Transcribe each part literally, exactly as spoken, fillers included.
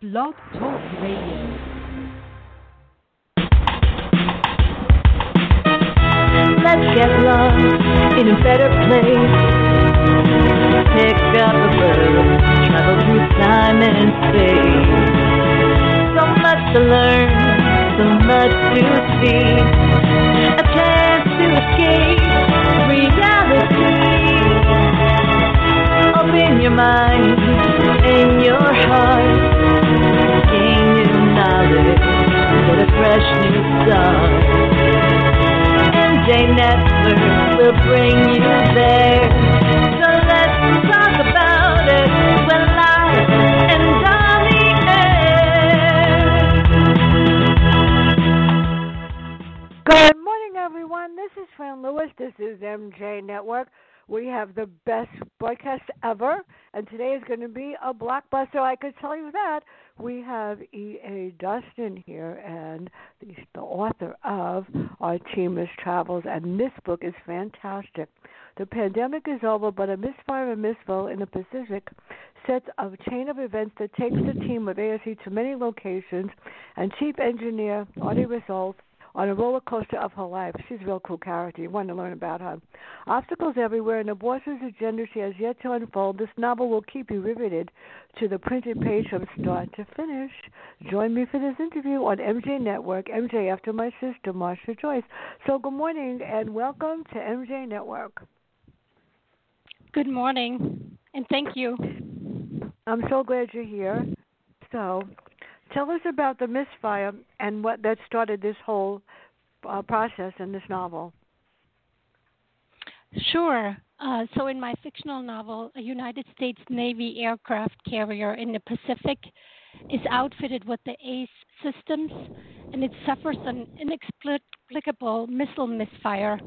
Blog Talk Radio. Let's get lost in a better place. Pick up the world, travel through time and space. So much to learn, so much to see. A chance to escape reality. Open your mind and your heart. With a fresh new start, M J Network will bring you there. So let's talk about it when life ends on the air. Good morning, everyone. This is Fran Lewis. This is M J Network. We have the best broadcast ever, and today is going to be a blockbuster. I could tell you that. We have E A. Dustin here, and he's the author of Our Teamers Travels, and this book is fantastic. The pandemic is over, but a misfire and misfall in the Pacific sets a chain of events that takes the team of A S E to many locations, and Chief Engineer Arty Ressol on a roller coaster of her life. She's a real cool character. You want to learn about her. Obstacles everywhere, and abortion's agenda she has yet to unfold. This novel will keep you riveted to the printed page from start to finish. Join me for this interview on M J Network, M J after my sister, Marsha Joyce. So good morning, and welcome to M J Network. Good morning, and thank you. I'm so glad you're here. So tell us about the misfire and what that started this whole uh, process in this novel. Sure. Uh, so in my fictional novel, a United States Navy aircraft carrier in the Pacific is outfitted with the A S E systems, and it suffers an inexplicable missile misfire.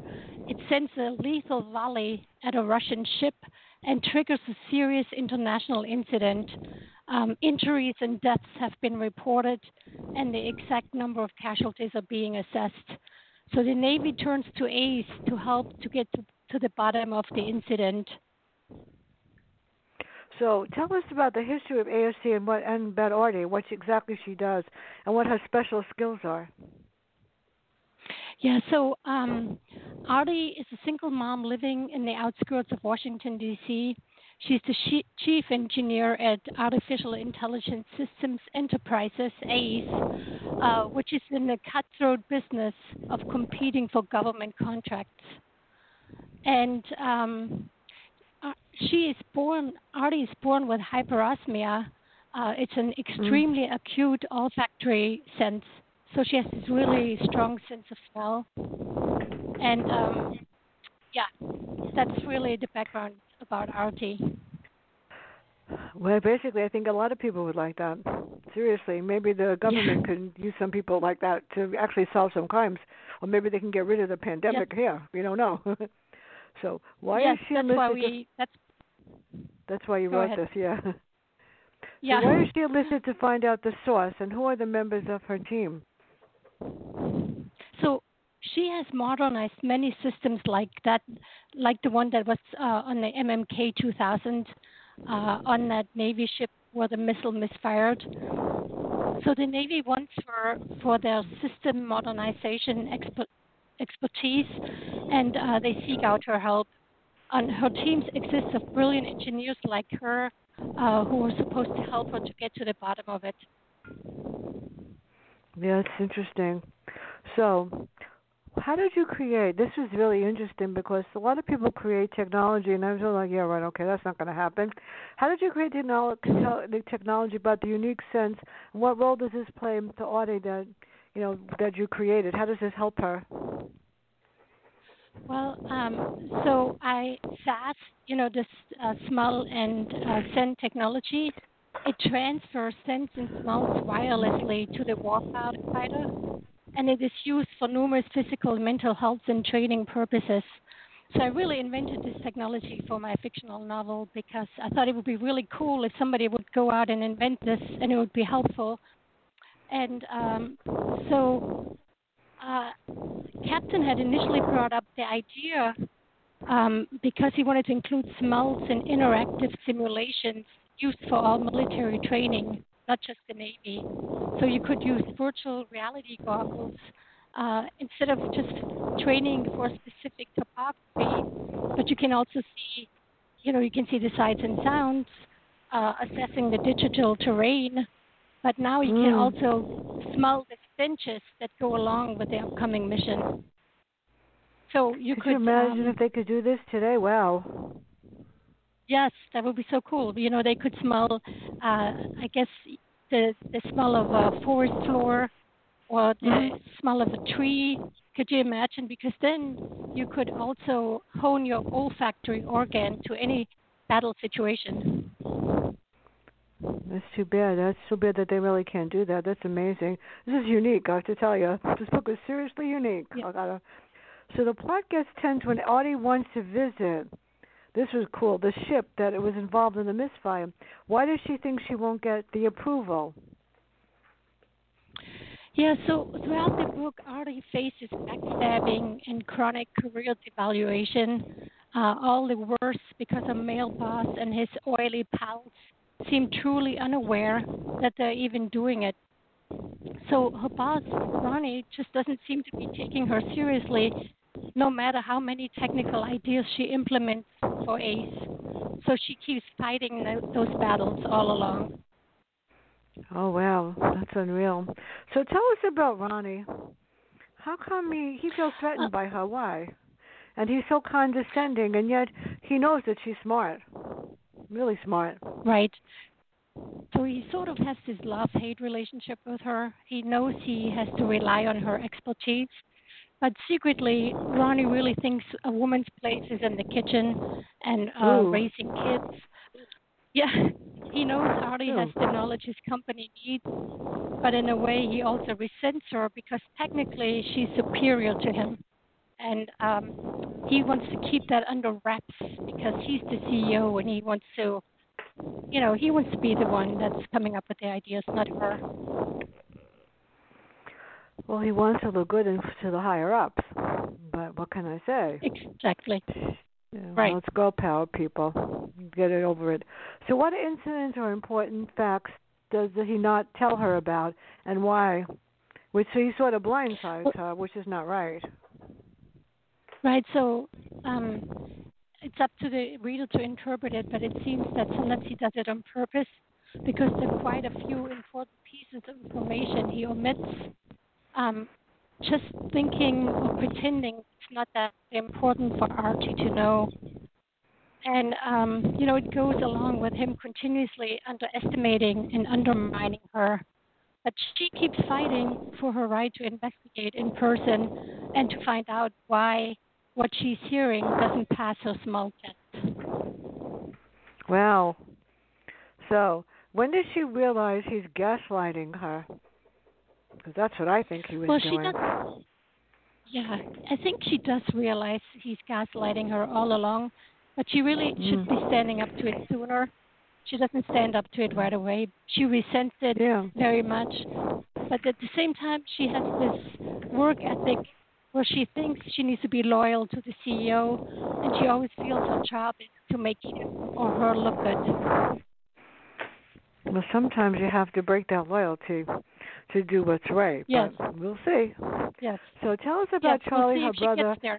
It sends a lethal volley at a Russian ship and triggers a serious international incident. Um, injuries and deaths have been reported, and the exact number of casualties are being assessed. So the Navy turns to A S E to help to get to, to the bottom of the incident. So tell us about the history of A S E and, what, and about Artie, what exactly she does, and what her special skills are. Yeah, so um, Artie is a single mom living in the outskirts of Washington, D C She's the she- chief engineer at Artificial Intelligence Systems Enterprises, A S E, uh, which is in the cutthroat business of competing for government contracts. And um, uh, she is born, Artie is born with hyperosmia. Uh, it's an extremely mm. acute olfactory sense. So she has this really strong sense of smell. And um, yeah, that's really the background about Artie. Well, basically, I think a lot of people would like that. Seriously, maybe the government yeah. could use some people like that to actually solve some crimes, or maybe they can get rid of the pandemic yep. here. We don't know. So why yes, is she that's why we, to, that's, that's why you wrote ahead. this, yeah. yeah. So why is she enlisted to find out the source, and who are the members of her team? So she has modernized many systems like that, like the one that was uh, on the M M K two thousand uh, on that Navy ship where the missile misfired. So the Navy wants her for their system modernization expo- expertise, and uh, they seek out her help. And her team exists of brilliant engineers like her uh, who are supposed to help her to get to the bottom of it. Yeah, it's interesting. So how did you create? This was really interesting because a lot of people create technology, and I was like, yeah, right, okay, that's not going to happen. How did you create the technology about the unique sense? What role does this play to Artie that, you know, that you created? How does this help her? Well, um, so I S A S, you know, this uh, smell and uh, scent technology, it transfers scents and smells wirelessly to the warfighter, and it is used for numerous physical, mental health, and training purposes. So I really invented this technology for my fictional novel because I thought it would be really cool if somebody would go out and invent this, and it would be helpful. And um, so uh, Captain had initially brought up the idea um, because he wanted to include smells and interactive simulations used for all military training, not just the maybe. So you could use virtual reality goggles uh, instead of just training for specific topography, but you can also see, you know, you can see the sights and sounds, uh, assessing the digital terrain, but now you mm. can also smell the stenches that go along with the upcoming mission. So you could, could you imagine um, if they could do this today? Wow. Yes, that would be so cool. You know, they could smell, uh, I guess, the the smell of a forest floor or the mm-hmm. smell of a tree. Could you imagine? Because then you could also hone your olfactory organ to any battle situation. That's too bad. That's too bad that they really can't do that. That's amazing. This is unique, I have to tell you. This book is seriously unique. Yeah. I gotta... So the plot gets tense when Artie wants to visit. This was cool. The ship that it was involved in the misfire. Why does she think she won't get the approval? Yeah, so throughout the book, Artie faces backstabbing and chronic career devaluation. Uh, all the worse because a male boss and his oily pals seem truly unaware that they're even doing it. So her boss, Ronnie, just doesn't seem to be taking her seriously, no matter how many technical ideas she implements for A C E. So she keeps fighting those battles all along. Oh, wow. That's unreal. So tell us about Ronnie. How come he, he feels threatened uh, by her? Why? And he's so condescending, and yet he knows that she's smart, really smart. Right. So he sort of has this love-hate relationship with her. He knows he has to rely on her expertise. But secretly, Ronnie really thinks a woman's place is in the kitchen and uh, raising kids. Yeah, he knows Artie Ooh. has the knowledge his company needs, but in a way he also resents her because technically she's superior to him. And um, he wants to keep that under wraps because he's the C E O and he wants to, you know, he wants to be the one that's coming up with the ideas, not her. Well, he wants to look good to the higher-ups, but what can I say? Exactly. Yeah, well, right. Let's go, power people. Get it over it. So what incidents or important facts does he not tell her about, and why? Which, so he sort of blindsides well, her, which is not right. Right, so um, it's up to the reader to interpret it, but it seems that sometimes he does it on purpose because there are quite a few important pieces of information he omits. Um, just thinking or pretending it's not that important for Artie to know. And, um, you know, it goes along with him continuously underestimating and undermining her. But she keeps fighting for her right to investigate in person and to find out why what she's hearing doesn't pass her small test. Wow. So when does she realize he's gaslighting her? Because that's what I think he was well, she doing. Does, yeah, I think she does realize he's gaslighting her all along, but she really mm. should be standing up to it sooner. She doesn't stand up to it right away. She resents it yeah. very much. But at the same time, she has this work ethic where she thinks she needs to be loyal to the C E O, and she always feels her job is to make him or her look good. Well, sometimes you have to break that loyalty to do what's right. Yes. But we'll see. Yes. So tell us about yes, Charlie, we'll her brother.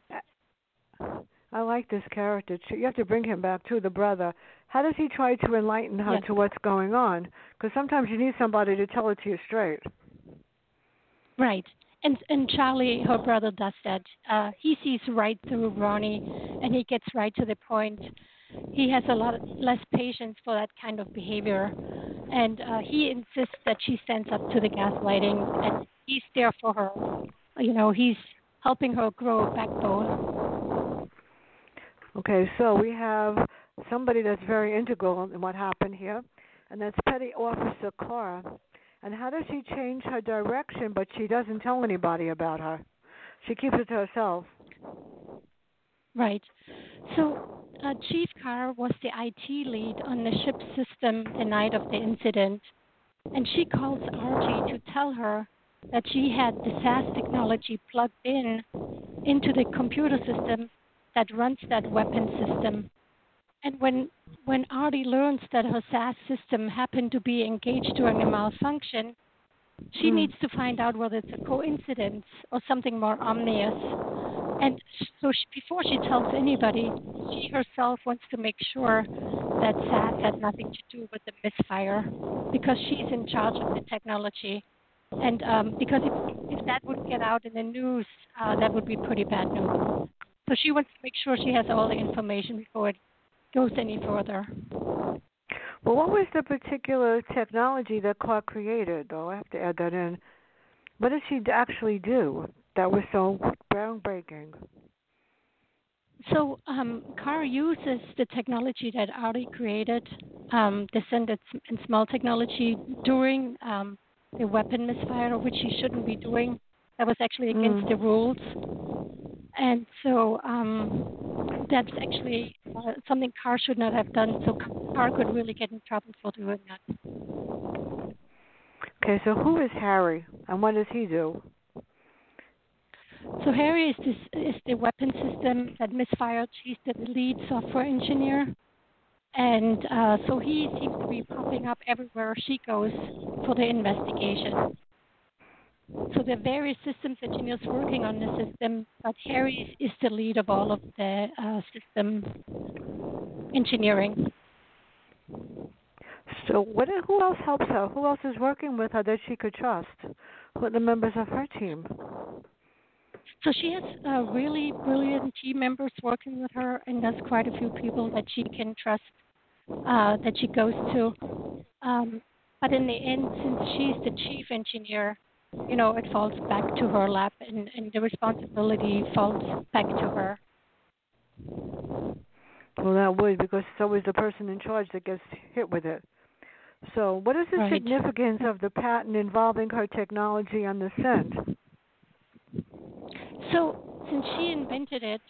I like this character. You have to bring him back too, the brother. How does he try to enlighten her yes. to what's going on? Because sometimes you need somebody to tell it to you straight. Right. And and Charlie, her brother, does that. Uh, he sees right through Ronnie, and he gets right to the point. He has a lot of, less patience for that kind of behavior. And uh, he insists that she stands up to the gaslighting, and he's there for her. You know, he's helping her grow a backbone. Okay, so we have somebody that's very integral in what happened here, and that's Petty Officer Cora. And how does she change her direction, but she doesn't tell anybody about her? She keeps it to herself. Right. So... Uh, Chief Carr was the I T lead on the ship's system the night of the incident, and she calls Artie to tell her that she had the S A S technology plugged in into the computer system that runs that weapon system. And when when Artie learns that her S A S system happened to be engaged during a malfunction, she mm. needs to find out whether it's a coincidence or something more omnious. And so she, before she tells anybody, she herself wants to make sure that S A S had nothing to do with the misfire, because she's in charge of the technology. And um, because if, if that would get out in the news, uh, that would be pretty bad news. So she wants to make sure she has all the information before it goes any further. Well, what was the particular technology that Cora created, though? I have to add that in. What did she actually do that was so groundbreaking? So um, Cora uses the technology that Artie created, um, descended and small technology, during um, the weapon misfire, which she shouldn't be doing. That was actually against mm. the rules. And so um, that's actually uh, something Carr should not have done, so Carr could really get in trouble for doing that. Okay, so who is Harry, and what does he do? So Harry is, this, is the weapon system that misfired. He's the lead software engineer. And uh, so he seems to be popping up everywhere she goes for the investigation. So there are various systems engineers working on the system, but Harry is the lead of all of the uh, system engineering. So what? Who else helps her? Who else is working with her that she could trust? Who are the members of her team? So she has uh, really brilliant team members working with her, and there's quite a few people that she can trust, uh, that she goes to. Um, but in the end, since she's the chief engineer, you know, it falls back to her lap, and, and the responsibility falls back to her. Well, that would, because it's always the person in charge that gets hit with it. So what is the right. significance of the patent involving her technology on the scent? So since she invented it,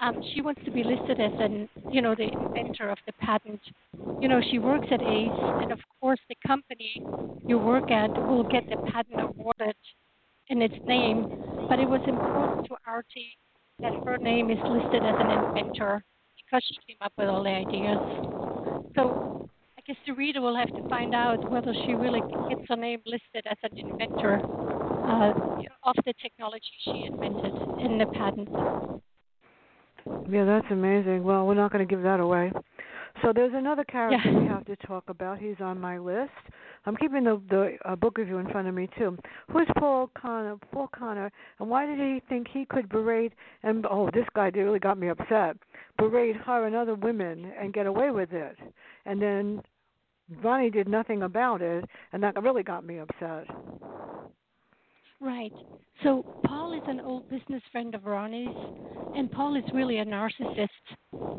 um, she wants to be listed as an, you know, the inventor of the patent. You know, she works at A S E, and of course the company you work at will get the patent awarded in its name. But it was important to Artie that her name is listed as an inventor because she came up with all the ideas. So I guess the reader will have to find out whether she really gets her name listed as an inventor uh, of the technology she invented in the patent. Yeah, that's amazing. Well, we're not going to give that away. So there's another character yeah. we have to talk about. He's on my list. I'm keeping the, the uh, book review in front of me, too. Who's Paul Conner, Paul Conner, and why did he think he could berate, and, oh, this guy really got me upset, berate her and other women and get away with it? And then Ronnie did nothing about it, and that really got me upset. Right. So Paul is an old business friend of Ronnie's, and Paul is really a narcissist.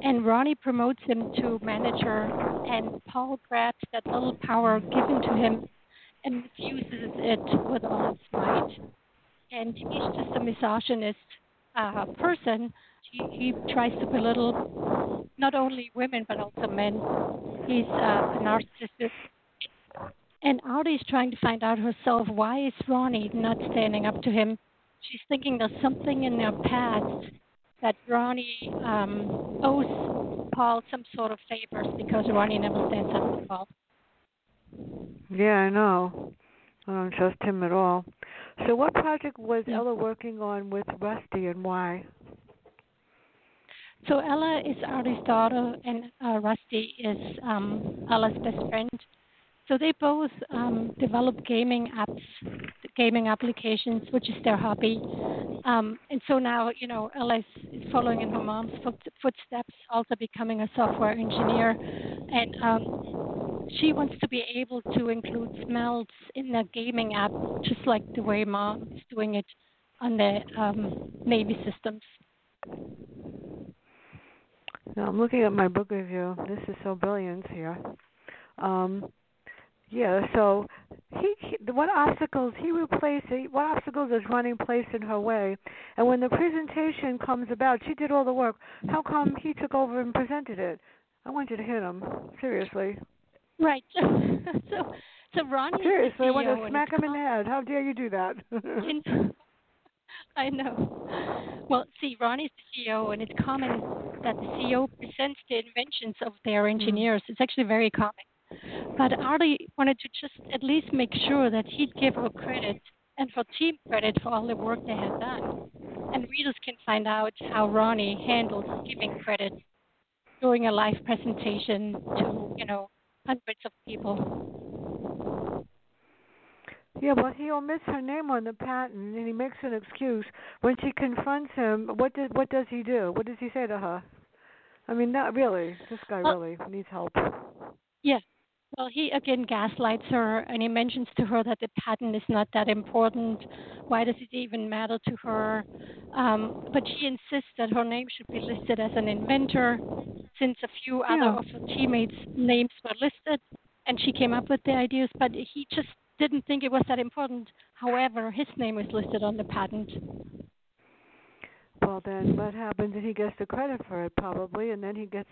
And Ronnie promotes him to manager, and Paul grabs that little power given to him and misuses it with all his might. And he's just a misogynist uh, person. He, he tries to belittle not only women but also men. He's uh, a narcissist. And Artie's trying to find out herself, why is Ronnie not standing up to him? She's thinking there's something in their past that Ronnie um, owes Paul some sort of favors because Ronnie never stands up to Paul. Yeah, I know. I don't trust him at all. So what project was yeah. Ella working on with Rusty, and why? So Ella is Artie's daughter, and uh, Rusty is um, Ella's best friend. So they both um, develop gaming apps, gaming applications, which is their hobby. Um, and so now, you know, Ella is following in her mom's foot, footsteps, also becoming a software engineer. And um, she wants to be able to include smells in their gaming app, just like the way mom is doing it on the um, Navy systems. Now I'm looking at my book review. This is so brilliant here. Um, Yeah, so he, he what obstacles he replaced? What obstacles is Ronnie placed in her way? And when the presentation comes about, she did all the work. How come he took over and presented it? I want you to hit him seriously. Right. so, so Ronnie. Seriously, I want to smack him in the head. How dare you do that? I know. Well, see, Ronnie's the C E O, and it's common that the C E O presents the inventions of their engineers. It's actually very common. But Artie wanted to just at least make sure that he'd give her credit and for team credit for all the work they had done. And readers can find out how Ronnie handles giving credit during a live presentation to, you know, hundreds of people. Yeah, well, he omits her name on the patent, and he makes an excuse. When she confronts him, what does, what does he do? What does he say to her? I mean, not really. This guy well, really needs help. Yeah. Well, he, again, gaslights her, and he mentions to her that the patent is not that important. Why does it even matter to her? Um, but she insists that her name should be listed as an inventor, since a few yeah. other of her teammates' names were listed, and she came up with the ideas, but he just didn't think it was that important. However, his name was listed on the patent. Well, then what happens is he gets the credit for it, probably, and then he gets...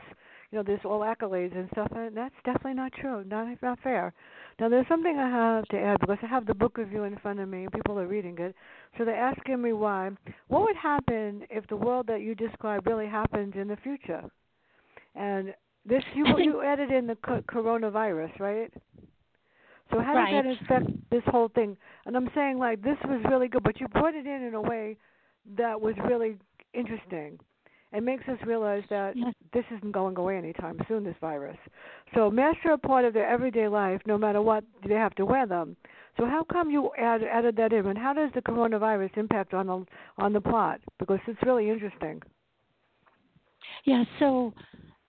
You know, there's all accolades and stuff, and that's definitely not true, not, not fair. Now, there's something I have to add, because I have the book review in front of me, people are reading it, so they're asking me why. What would happen if the world that you describe really happens in the future? And this, you, you added in the co- coronavirus, right? So how does right. that affect this whole thing? And I'm saying, like, this was really good, but you put it in in a way that was really interesting. It makes us realize that this isn't going away anytime soon, this virus. So masks are a part of their everyday life. No matter what, they have to wear them. So how come you add, added that in? And how does the coronavirus impact on the, on the plot? Because it's really interesting. Yeah, so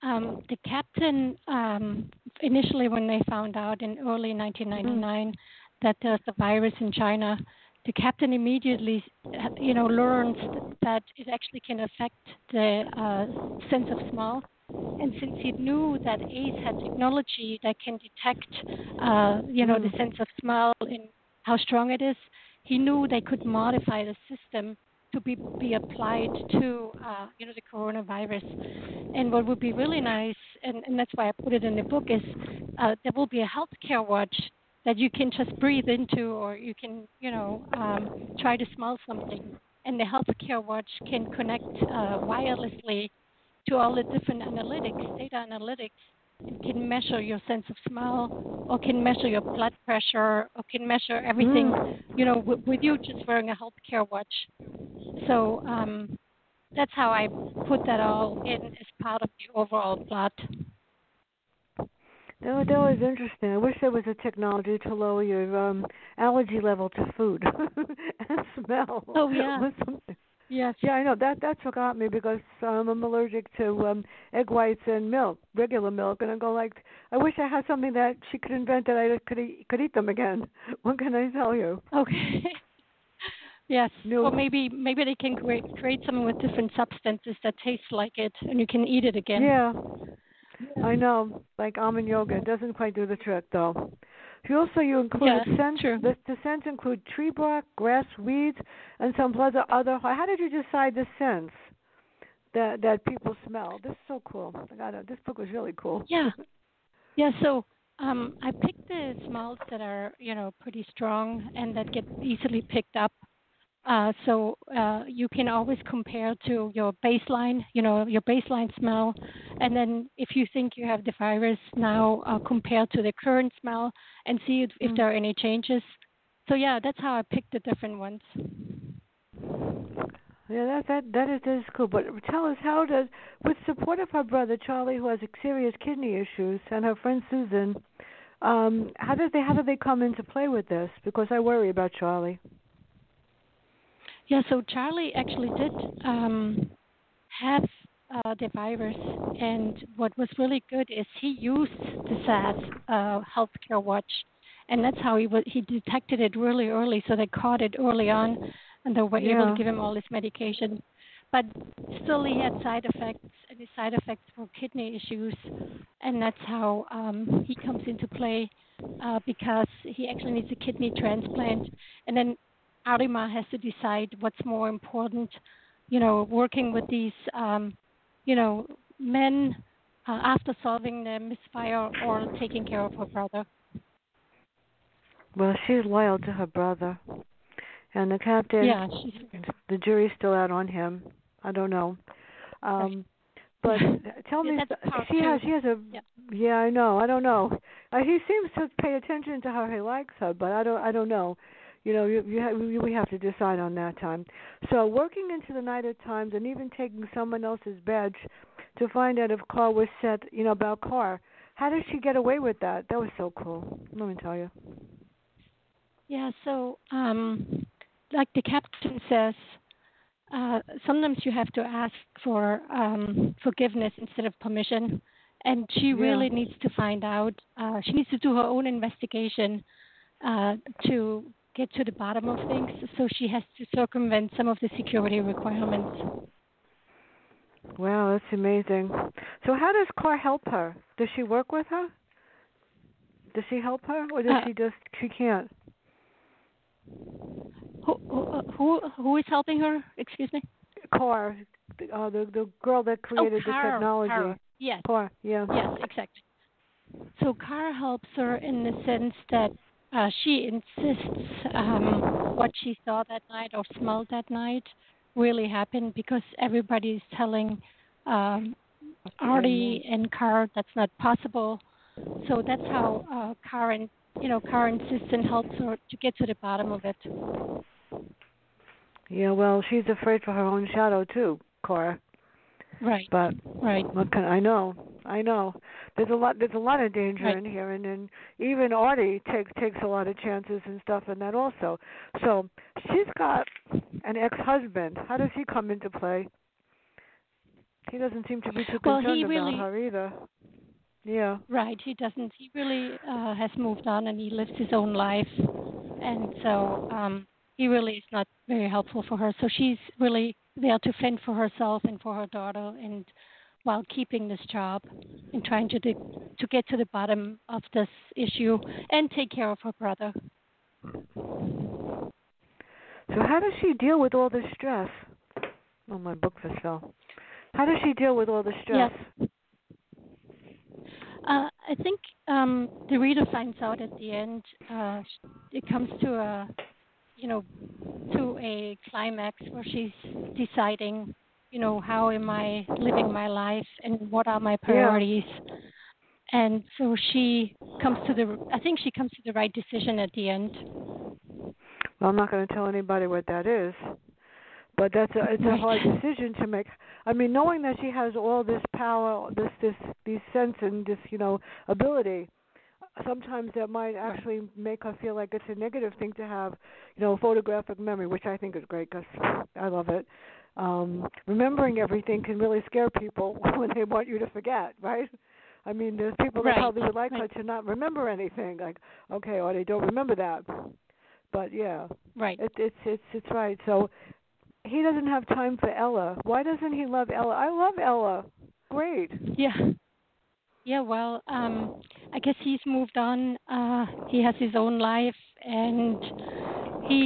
um, the captain, um, initially when they found out in early nineteen ninety-nine mm-hmm. that there's a virus in China, the captain immediately, you know, learns that it actually can affect the uh, sense of smell. And since he knew that A S E had technology that can detect, uh, you know, mm. the sense of smell and how strong it is, he knew they could modify the system to be, be applied to, uh, you know, the coronavirus. And what would be really nice, and, and that's why I put it in the book, is uh, there will be a healthcare watch that you can just breathe into, or you can, you know, um, try to smell something. And the healthcare watch can connect uh, wirelessly to all the different analytics, data analytics, and can measure your sense of smell, or can measure your blood pressure, or can measure everything, mm. you know, w- with you just wearing a healthcare watch. So um, that's how I put that all in as part of the overall plot. That was interesting. I wish there was a technology to lower your um, allergy level to food and smell. Oh, yeah. Yes. Yeah, I know. That that forgot me, because um, I'm allergic to um, egg whites and milk, regular milk. And I go like, I wish I had something that she could invent that I could eat, could eat them again. What can I tell you? Okay. Yes. No. Or maybe maybe they can create, create something with different substances that taste like it, and you can eat it again. Yeah. I know, like almond yogurt. It doesn't quite do the trick, though. You also you include yeah, scents. Sure. The, the scents include tree bark, grass, weeds, and some other. How did you decide the scents that that people smell? This is so cool. I got it. This book was really cool. Yeah, yeah. So um, I picked the smells that are, you know, pretty strong and that get easily picked up. Uh, so uh, you can always compare to your baseline, you know, your baseline smell. And then if you think you have the virus now, uh, compare to the current smell and see if, if there are any changes. So, yeah, that's how I picked the different ones. Yeah, that that that is, that is cool. But tell us, how does, with support of her brother, Charlie, who has serious kidney issues, and her friend Susan, um, how does they how do they come into play with this? Because I worry about Charlie. Yeah, so Charlie actually did um, have uh, the virus, and what was really good is he used the S A S uh, healthcare watch, and that's how he w- he detected it really early, so they caught it early on, and they were yeah. able to give him all his medication. But still, he had side effects, and his side effects were kidney issues, and that's how um, he comes into play uh, because he actually needs a kidney transplant, and then Arima has to decide what's more important, you know, working with these, um, you know, men uh, after solving the misfire or taking care of her brother. Well, she's loyal to her brother. And the captain, yeah, she's... the jury's still out on him. I don't know. Um, But tell me, yeah, she has she has a yeah. yeah I know I don't know uh, he seems to pay attention to how he likes her, but I don't I don't know. You know, you, you have, we have to decide on that time. So working into the night at times and even taking someone else's badge to find out if Carr was set, you know, about Carr. How did she get away with that? That was so cool. Let me tell you. Yeah, so um, like the captain says, uh, sometimes you have to ask for um, forgiveness instead of permission. And she really yeah. needs to find out. Uh, she needs to do her own investigation uh, to get to the bottom of things, so she has to circumvent some of the security requirements. Wow, that's amazing. So how does Carr help her? Does she work with her? Does she help her, or does uh, she just, she can't? Who, who who is helping her? Excuse me? Carr, uh, the the girl that created oh, Carr, the technology. Carr. Yes. Carr, yeah. Yes, exactly. So Carr helps her in the sense that Uh, she insists um, what she saw that night or smelled that night really happened, because everybody's telling um, Artie and Carr that's not possible. So that's how uh, Carr and, you know, Carr insists and helps her to get to the bottom of it. Yeah, well, she's afraid for her own shadow too, Cora. Right. But right. What can I know? I know. There's a lot. There's a lot of danger right. in here, and then even Artie takes takes a lot of chances and stuff in that also. So she's got an ex-husband. How does he come into play? He doesn't seem to be too well, concerned really, about her either. Yeah. Right. He doesn't. He really uh, has moved on, and he lives his own life, and so um, he really is not very helpful for her. So she's really there to fend for herself and for her daughter, and while keeping this job and trying to de- to get to the bottom of this issue and take care of her brother. So how does she deal with all this stress? Oh, my book just fell. How does she deal with all the stress? Yes. Uh, I think um, the reader finds out at the end. Uh, it comes to a, you know, to a climax where she's deciding, you know, how am I living my life and what are my priorities? Yeah. And so she comes to the, I think she comes to the right decision at the end. Well, I'm not going to tell anybody what that is, but that's a, it's right. a hard decision to make. I mean, knowing that she has all this power, this, this, these sense and this, you know, ability, sometimes that might actually make her feel like it's a negative thing to have, you know, photographic memory, which I think is great because I love it. Um, remembering everything can really scare people when they want you to forget, right? I mean, there's people that right. probably would like right. her to not remember anything, like, okay, or they don't remember that. But, yeah. Right. It, it's, it's, it's right. So he doesn't have time for Ella. Why doesn't he love Ella? I love Ella. Great. Yeah. Yeah, well, um, I guess he's moved on. Uh, he has his own life, and he...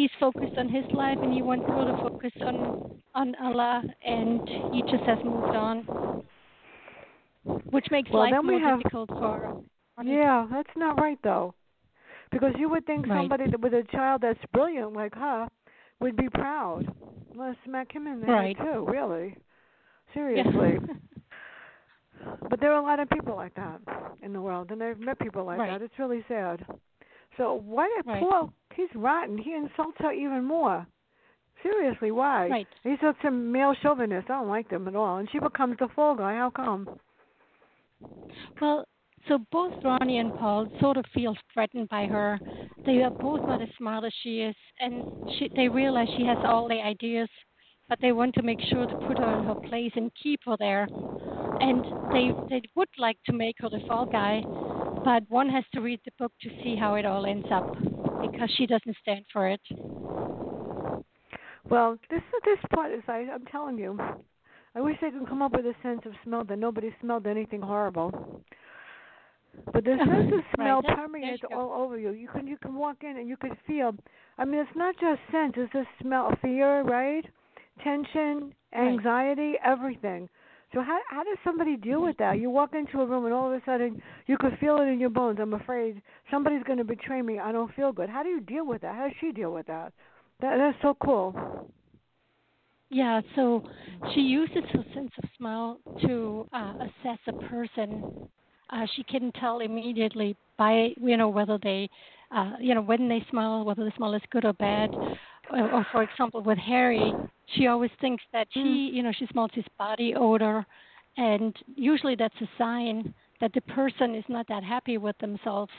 he's focused on his life, and he wants her to focus on, on Allah, and he just has moved on, which makes well, life more have, difficult for her. Yeah, that's not right, though, because you would think right. somebody with a child that's brilliant like her would be proud. Let's smack him in there, right. too, really. Seriously. Yeah. But there are a lot of people like that in the world, and I've met people like right. that. It's really sad. So why did right. Paul, he's rotten. He insults her even more. Seriously, why? Right. He's such a male chauvinist. I don't like them at all. And she becomes the fall guy. How come? Well, so both Ronnie and Paul sort of feel threatened by her. They are both not as smart as she is. And she, they realize she has all the ideas, but they want to make sure to put her in her place and keep her there. And they they would like to make her the fall guy, but one has to read the book to see how it all ends up, because she doesn't stand for it. Well, this this part is, I, I'm telling you, I wish they could come up with a sense of smell that nobody smelled anything horrible. But the sense of smell right, permeates all over you. You can you can walk in and you can feel. I mean, it's not just sense; it's a smell, fear, right? Tension, anxiety, right. everything. So how how does somebody deal with that? You walk into a room and all of a sudden you could feel it in your bones. I'm afraid somebody's going to betray me. I don't feel good. How do you deal with that? How does she deal with that? That that's so cool. Yeah, so she uses her sense of smell to uh, assess a person. Uh, she can tell immediately by, you know, whether they, uh, you know, when they smell, whether the smell is good or bad. Or, or for example, with Harry, she always thinks that she, you know, she smells his body odor, and usually that's a sign that the person is not that happy with themselves.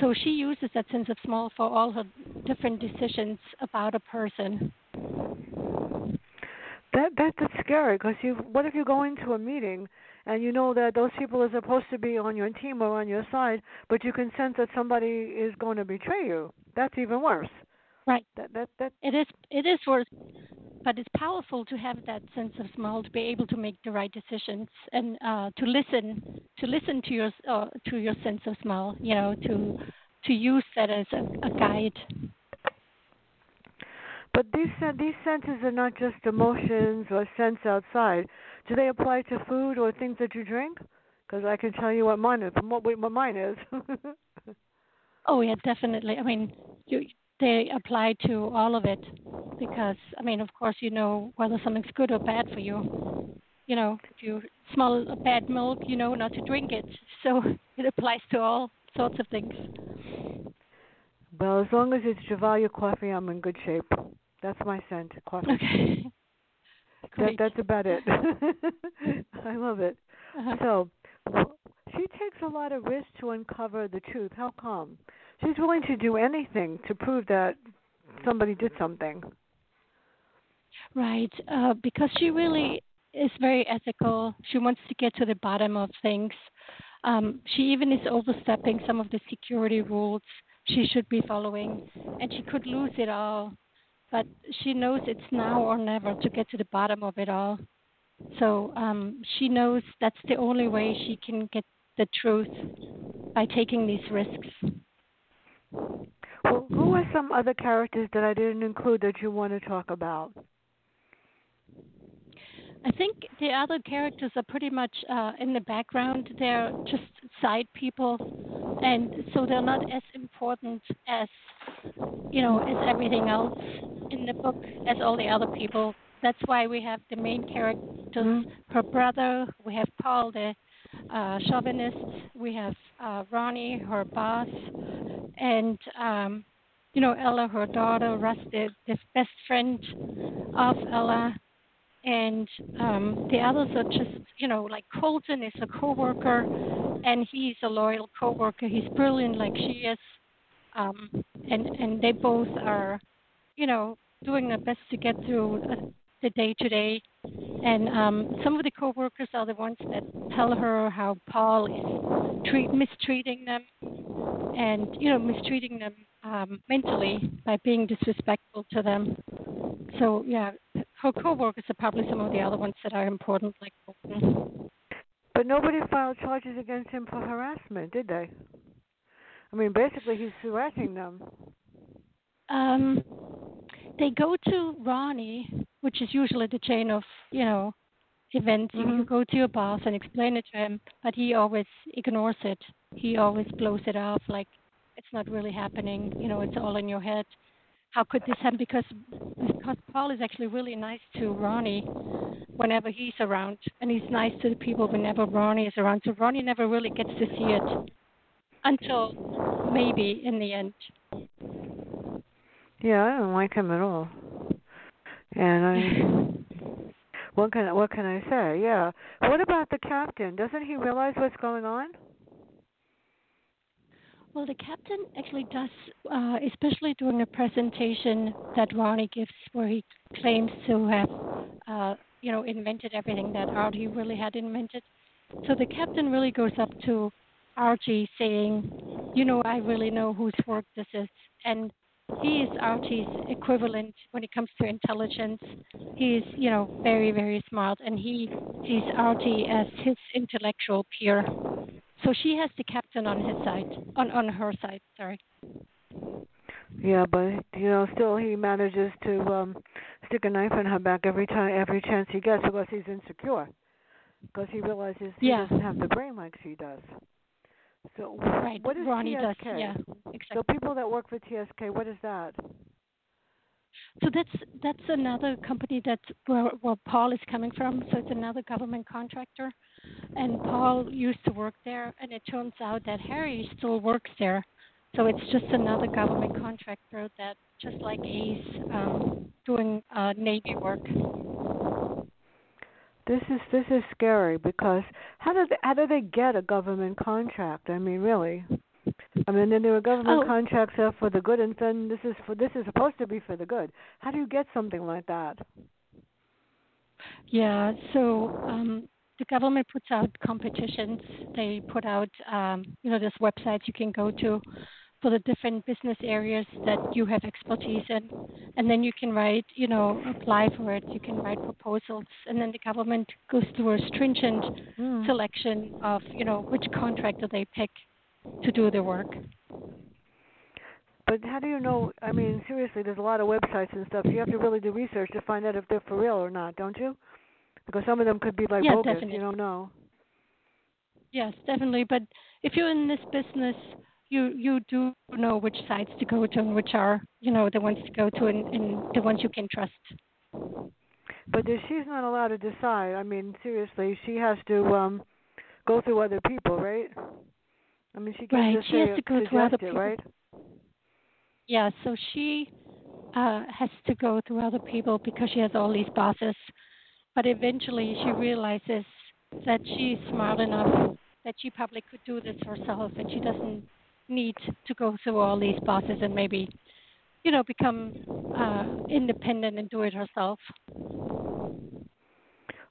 So she uses that sense of smell for all her different decisions about a person. That, that that's scary, because you, what if you go into a meeting and you know that those people are supposed to be on your team or on your side, but you can sense that somebody is going to betray you? That's even worse. Right. That, that, that. It is it is worse, but it's powerful to have that sense of smell to be able to make the right decisions and uh, to listen to listen to your uh, to your sense of smell. You know, to to use that as a, a guide. But these uh, these senses are not just emotions or sense outside. Do they apply to food or things that you drink? Because I can tell you what mine is. What, what mine is. Oh yeah, definitely. I mean, you. They apply to all of it because, I mean, of course, you know whether something's good or bad for you. You know, if you smell a bad milk, you know not to drink it. So it applies to all sorts of things. Well, as long as it's Javalia coffee, I'm in good shape. That's my scent, coffee. Okay. that, that's about it. I love it. Uh-huh. So she takes a lot of risk to uncover the truth. How come? She's willing to do anything to prove that somebody did something. Right, uh, because she really is very ethical. She wants to get to the bottom of things. Um, she even is overstepping some of the security rules she should be following, and she could lose it all. But she knows it's now or never to get to the bottom of it all. So um, she knows that's the only way she can get the truth, by taking these risks. Well, who are some other characters that I didn't include that you want to talk about? I think the other characters are pretty much uh, in the background. They're just side people, and so they're not as important as, you know, as everything else in the book, as all the other people. That's why we have the main characters, mm-hmm. her brother, we have Paul, the uh, chauvinist, we have uh, Ronnie, her boss, and, um, you know, Ella, her daughter, Rusty, the best friend of Ella. And um, the others are just, you know, like Colton is a coworker, and he's a loyal coworker. He's brilliant like she is. Um, and, and they both are, you know, doing their best to get through the day-to-day. And um, some of the coworkers are the ones that tell her how Paul is treat, mistreating them. And, you know, mistreating them um, mentally by being disrespectful to them. So, yeah, her co-workers are probably some of the other ones that are important, like Colton. But nobody filed charges against him for harassment, did they? I mean, basically he's harassing them. Um, they go to Ronnie, which is usually the chain of, you know, events. Mm-hmm. You go to your boss and explain it to him, but he always ignores it. He always blows it off like it's not really happening. You know, it's all in your head. How could this happen? Because, because Paul is actually really nice to Ronnie whenever he's around, and he's nice to the people whenever Ronnie is around. So Ronnie never really gets to see it until maybe in the end. Yeah, I don't like him at all. And I... What can, what can I say? Yeah. What about the captain? Doesn't he realize what's going on? Well, the captain actually does, uh, especially during the presentation that Ronnie gives where he claims to have, uh, you know, invented everything that Artie really had invented. So the captain really goes up to Artie saying, you know, I really know whose work this is. And he is Artie's equivalent when it comes to intelligence. He's, you know, very, very smart, and he sees Artie as his intellectual peer. So she has the captain on his side, on, on her side, sorry. Yeah, but, you know, still he manages to um, stick a knife in her back every time, every chance he gets, because he's insecure, because he realizes he yeah. doesn't have the brain like she does. So right. What is Ronnie T S K? Does, yeah, exactly. So people that work for T S K, what is that? So that's that's another company that where, where Paul is coming from. So it's another government contractor, and Paul used to work there, and it turns out that Harry still works there. So it's just another government contractor that, just like he's um, doing uh, Navy work. This is this is scary because how do they, how do they get a government contract? I mean, really. I mean, then there were government oh. contracts are for the good, and then this is for this is supposed to be for the good. How do you get something like that? Yeah, so um, the government puts out competitions. They put out, um, you know, there's websites you can go to for the different business areas that you have expertise in, and then you can write, you know, apply for it. You can write proposals, and then the government goes through a stringent mm. selection of, you know, which contractor they pick to do the work. But how do you know? I mean, seriously, there's a lot of websites and stuff. You have to really do research to find out if they're for real or not, don't you? Because some of them could be like yeah, bogus. Definitely. You don't know. Yes, definitely. But if you're in this business, you you do know which sites to go to and which are, you know, the ones to go to and, and the ones you can trust. But if she's not allowed to decide. I mean, seriously, she has to um, go through other people, right? I mean, she can't right. just she has to go through other people, right? Yeah, so she uh, has to go through other people because she has all these bosses. But eventually she realizes that she's smart enough that she probably could do this herself, and she doesn't need to go through all these bosses and maybe, you know, become uh, independent and do it herself.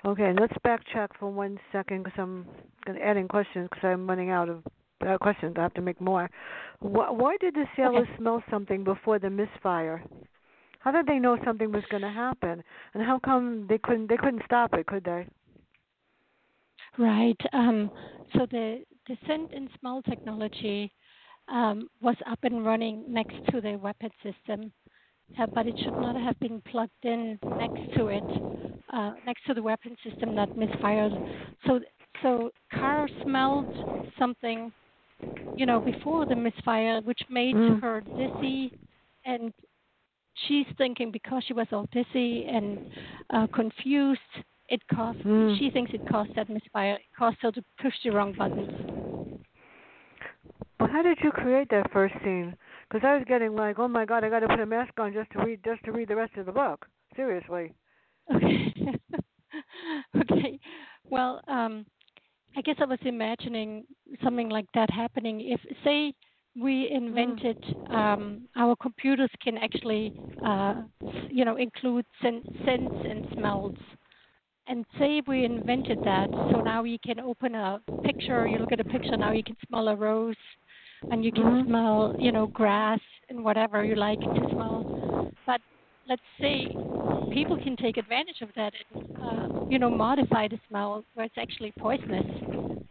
Okay, and let's backtrack for one second because I'm adding questions because I'm running out of Uh, questions. I have to make more. Why, why did the sailors okay. smell something before the misfire? How did they know something was going to happen? And how come they couldn't? They couldn't stop it, could they? Right. Um, so the, the scent and smell technology um, was up and running next to the weapon system, uh, but it should not have been plugged in next to it, uh, next to the weapon system that misfired. So, so Cara smelled something, you know, before the misfire, which made mm. her dizzy, and she's thinking because she was all dizzy and uh, confused, it caused. Mm. She thinks it caused that misfire. It caused her to push the wrong buttons. Well, how did you create that first scene? Because I was getting like, oh my God, I got to put a mask on just to read just to read the rest of the book. Seriously. Okay. okay. Well. Um, I guess I was imagining something like that happening. If, say, we invented um, our computers can actually, uh, you know, include sen- scents and smells. And say we invented that, so now you can open a picture, you look at a picture, now you can smell a rose, and you can mm-hmm. smell, you know, grass and whatever you like to smell. But let's say people can take advantage of that and, uh, you know, modify the smell where it's actually poisonous.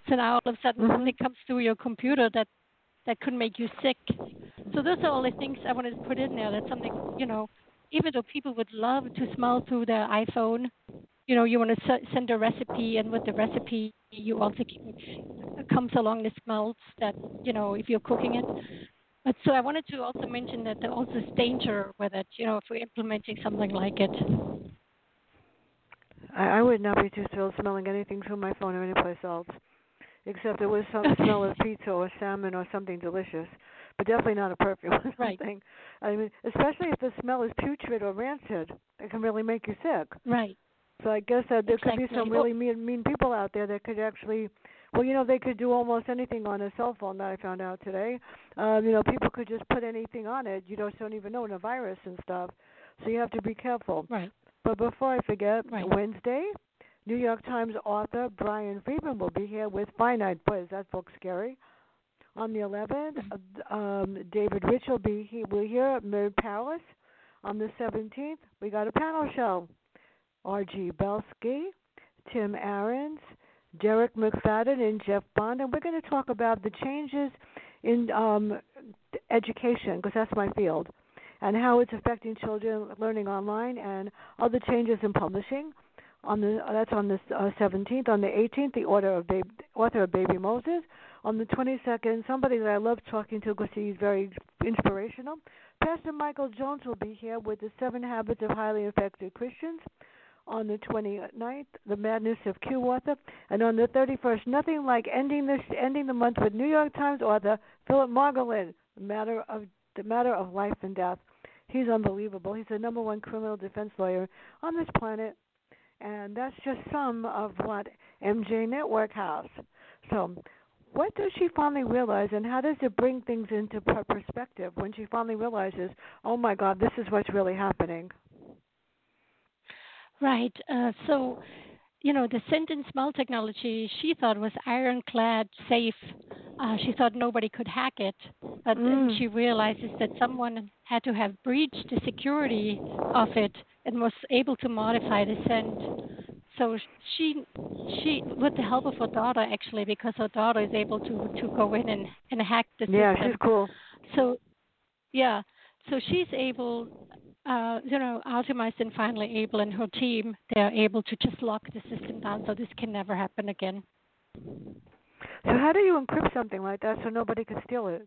So now all of a sudden mm-hmm. something comes through your computer that, that could make you sick. So those are all the things I wanted to put in there. That's something, you know, even though people would love to smell through their iPhone, you know, you want to s- send a recipe, and with the recipe you also can, it comes along the smells that, you know, if you're cooking it. But so I wanted to also mention that there also is danger with it, you know, if we're implementing something like it. I, I would not be too thrilled smelling anything through my phone or anyplace else, except it was some smell of pizza or salmon or something delicious, but definitely not a perfume or something. Right. I mean, especially if the smell is putrid or rancid, it can really make you sick. Right. So I guess that there exactly. could be some really mean, mean people out there that could actually... Well, you know, they could do almost anything on a cell phone that I found out today. Um, you know, people could just put anything on it. You don't, don't even know, and a virus and stuff. So you have to be careful. Right. But before I forget, right. Wednesday, New York Times author Brian Friedman will be here with Finite. Boy, is that book scary. On the eleventh, mm-hmm. um, David Rich will be here. We're here at Mary Palace. On the seventeenth, we got a panel show. R G Belsky, Tim Ahrens, Derek McFadden, and Jeff Bond, and we're going to talk about the changes in um, education, because that's my field, and how it's affecting children learning online and other changes in publishing. On the That's on the uh, seventeenth. On the eighteenth, the author of, Baby, author of Baby Moses On the twenty-second, somebody that I love talking to because he's very inspirational, Pastor Michael Jones will be here with the Seven Habits of Highly Effective Christians. On the twenty-ninth, The Madness of Q author. And on the thirty-first, nothing like ending this ending the month with New York Times author Philip Margolin, The Matter of The Matter of Life and Death. He's unbelievable. He's the number one criminal defense lawyer on this planet. And that's just some of what M J Network has. So what does she finally realize, and how does it bring things into perspective when she finally realizes, oh, my God, this is what's really happening? Right. Uh, so, you know, the scent and smell technology she thought was ironclad, safe. Uh, she thought nobody could hack it. But mm. then she realizes that someone had to have breached the security of it and was able to modify the scent. So she, she, with the help of her daughter, actually, because her daughter is able to, to go in and, and hack the system. Yeah, she's cool. So, yeah. So she's able, uh, you know, Artemis and finally Abel and her team, they're able to just lock the system down so this can never happen again. So how do you encrypt something like that so nobody can steal it?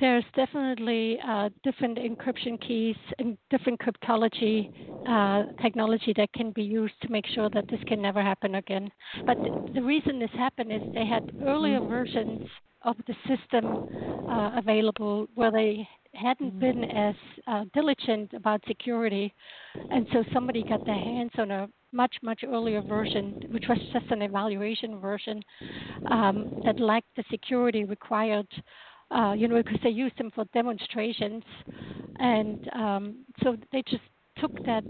There's definitely uh, different encryption keys and different cryptology uh, technology that can be used to make sure that this can never happen again. But th- the reason this happened is they had earlier versions of the system uh, available where they hadn't been as uh, diligent about security. And so somebody got their hands on a much, much earlier version, which was just an evaluation version um, that lacked the security required. Uh, you know, because they used them for demonstrations. And um, so they just took that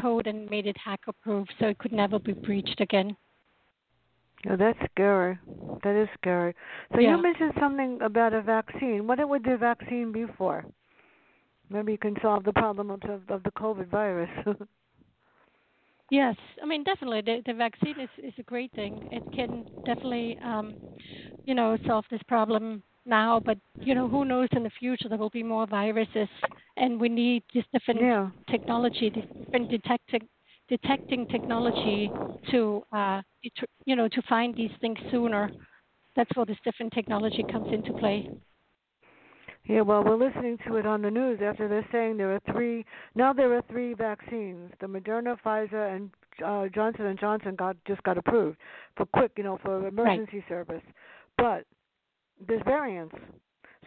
code and made it hacker-proof so it could never be breached again. Oh, that's scary. That is scary. So yeah. You mentioned something about a vaccine. What would the vaccine be for? Maybe you can solve the problem of, of the COVID virus. Yes, I mean, definitely, the, the vaccine is, is a great thing. It can definitely, um, you know, solve this problem now, but you know, who knows, in the future there will be more viruses, and we need this different yeah. technology, this different detecting detecting technology to uh, you know, to find these things sooner. That's where this different technology comes into play. Yeah, well, we're listening to it on the news after they're saying there are three now. There are three vaccines: the Moderna, Pfizer, and uh, Johnson and Johnson got just got approved for quick, you know, for emergency right. service, but there's variants.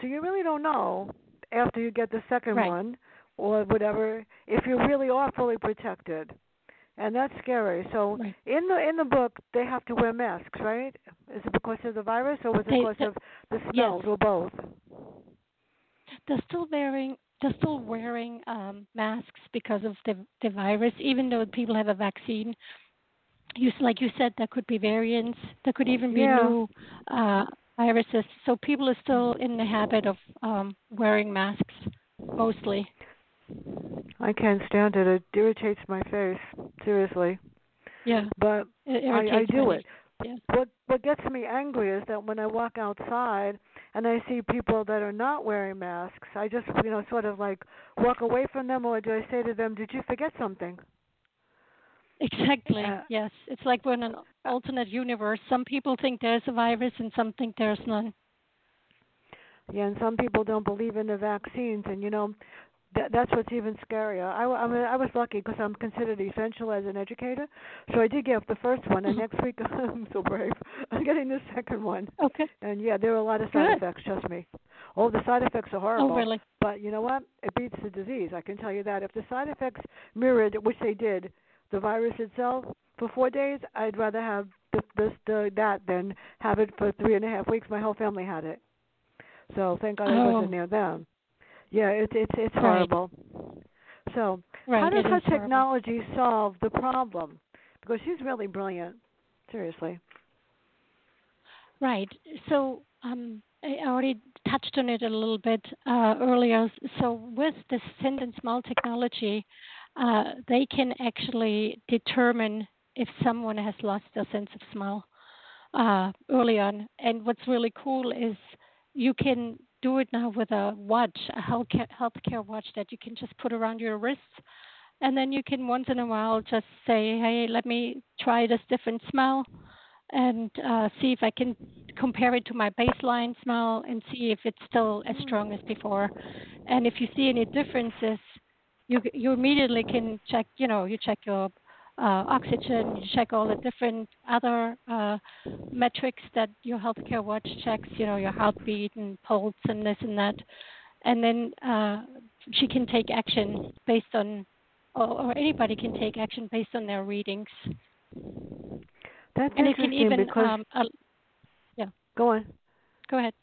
So you really don't know after you get the second right. one or whatever if you really are fully protected. And that's scary. So right. in the in the book, they have to wear masks, right? Is it because of the virus or was it they, because the, of the smells yes. or both? They're still wearing they're still wearing um, masks because of the, the virus, even though people have a vaccine. You, like you said, there could be variants. There could even be yeah. new uh viruses, so people are still in the habit of um, wearing masks, mostly. I can't stand it. It irritates my face, seriously. Yeah. But I, I do it. Yeah. What What gets me angry is that when I walk outside and I see people that are not wearing masks, I just, you know, sort of like walk away from them, or do I say to them, did you forget something? Exactly, uh, yes. It's like we're in an alternate universe. Some people think there's a virus and some think there's none. Yeah, and some people don't believe in the vaccines. And, you know, th- that's what's even scarier. I, I, mean, I was lucky because I'm considered essential as an educator. So I did get the first one. And next week, I'm so brave, I'm getting the second one. Okay. And, yeah, there are a lot of side Good. effects, trust me. Oh, the side effects are horrible. Oh, really? But you know what? It beats the disease. I can tell you that. If the side effects mirrored, which they did, the virus itself, for four days, I'd rather have this, this, the, that than have it for three and a half weeks. My whole family had it. So thank God oh. I wasn't near them. Yeah, it, it, it's it's right. horrible. So right. how does her technology horrible. solve the problem? Because she's really brilliant, seriously. Right. So um, I already touched on it a little bit uh, earlier. So with the scent and smell technology, Uh, they can actually determine if someone has lost their sense of smell uh, early on. And what's really cool is you can do it now with a watch, a healthcare, healthcare watch that you can just put around your wrists. And then you can once in a while just say, hey, let me try this different smell. and uh, see if I can compare it to my baseline smell and see if it's still as strong as before. And if you see any differences, you you immediately can check, you know, you check your uh, oxygen, you check all the different other uh, metrics that your healthcare watch checks, you know, your heartbeat and pulse and this and that. And then uh, she can take action based on, or, or anybody can take action based on their readings. That's and interesting it can even, because... Um, uh, yeah. Go on. Go ahead.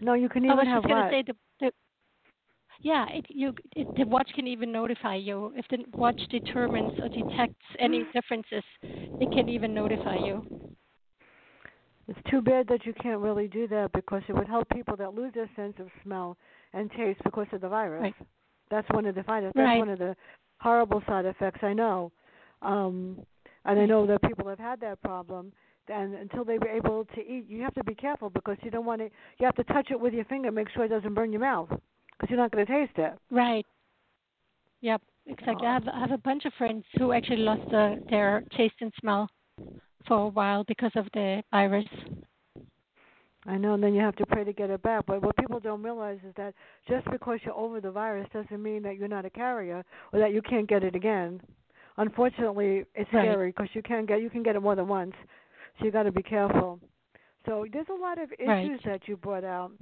No, you can even I have what? Say the, the, yeah, it, you, it, the watch can even notify you. If the watch determines or detects any differences, it can even notify you. It's too bad that you can't really do that, because it would help people that lose their sense of smell and taste because of the virus. Right. That's one of the that's right. one of the horrible side effects I know, um, and I know that people have had that problem. And until they were able to eat, you have to be careful, because you don't want to. You have to touch it with your finger, make sure it doesn't burn your mouth, because you're not going to taste it. Right. Yep. Exactly. Oh. I have I have a bunch of friends who actually lost the, their taste and smell for a while because of the virus. I know, and then you have to pray to get it back. But what people don't realize is that just because you're over the virus doesn't mean that you're not a carrier or that you can't get it again. Unfortunately, it's right. scary, because you can get you can get it more than once, so you got to be careful. So there's a lot of issues right. that you brought out.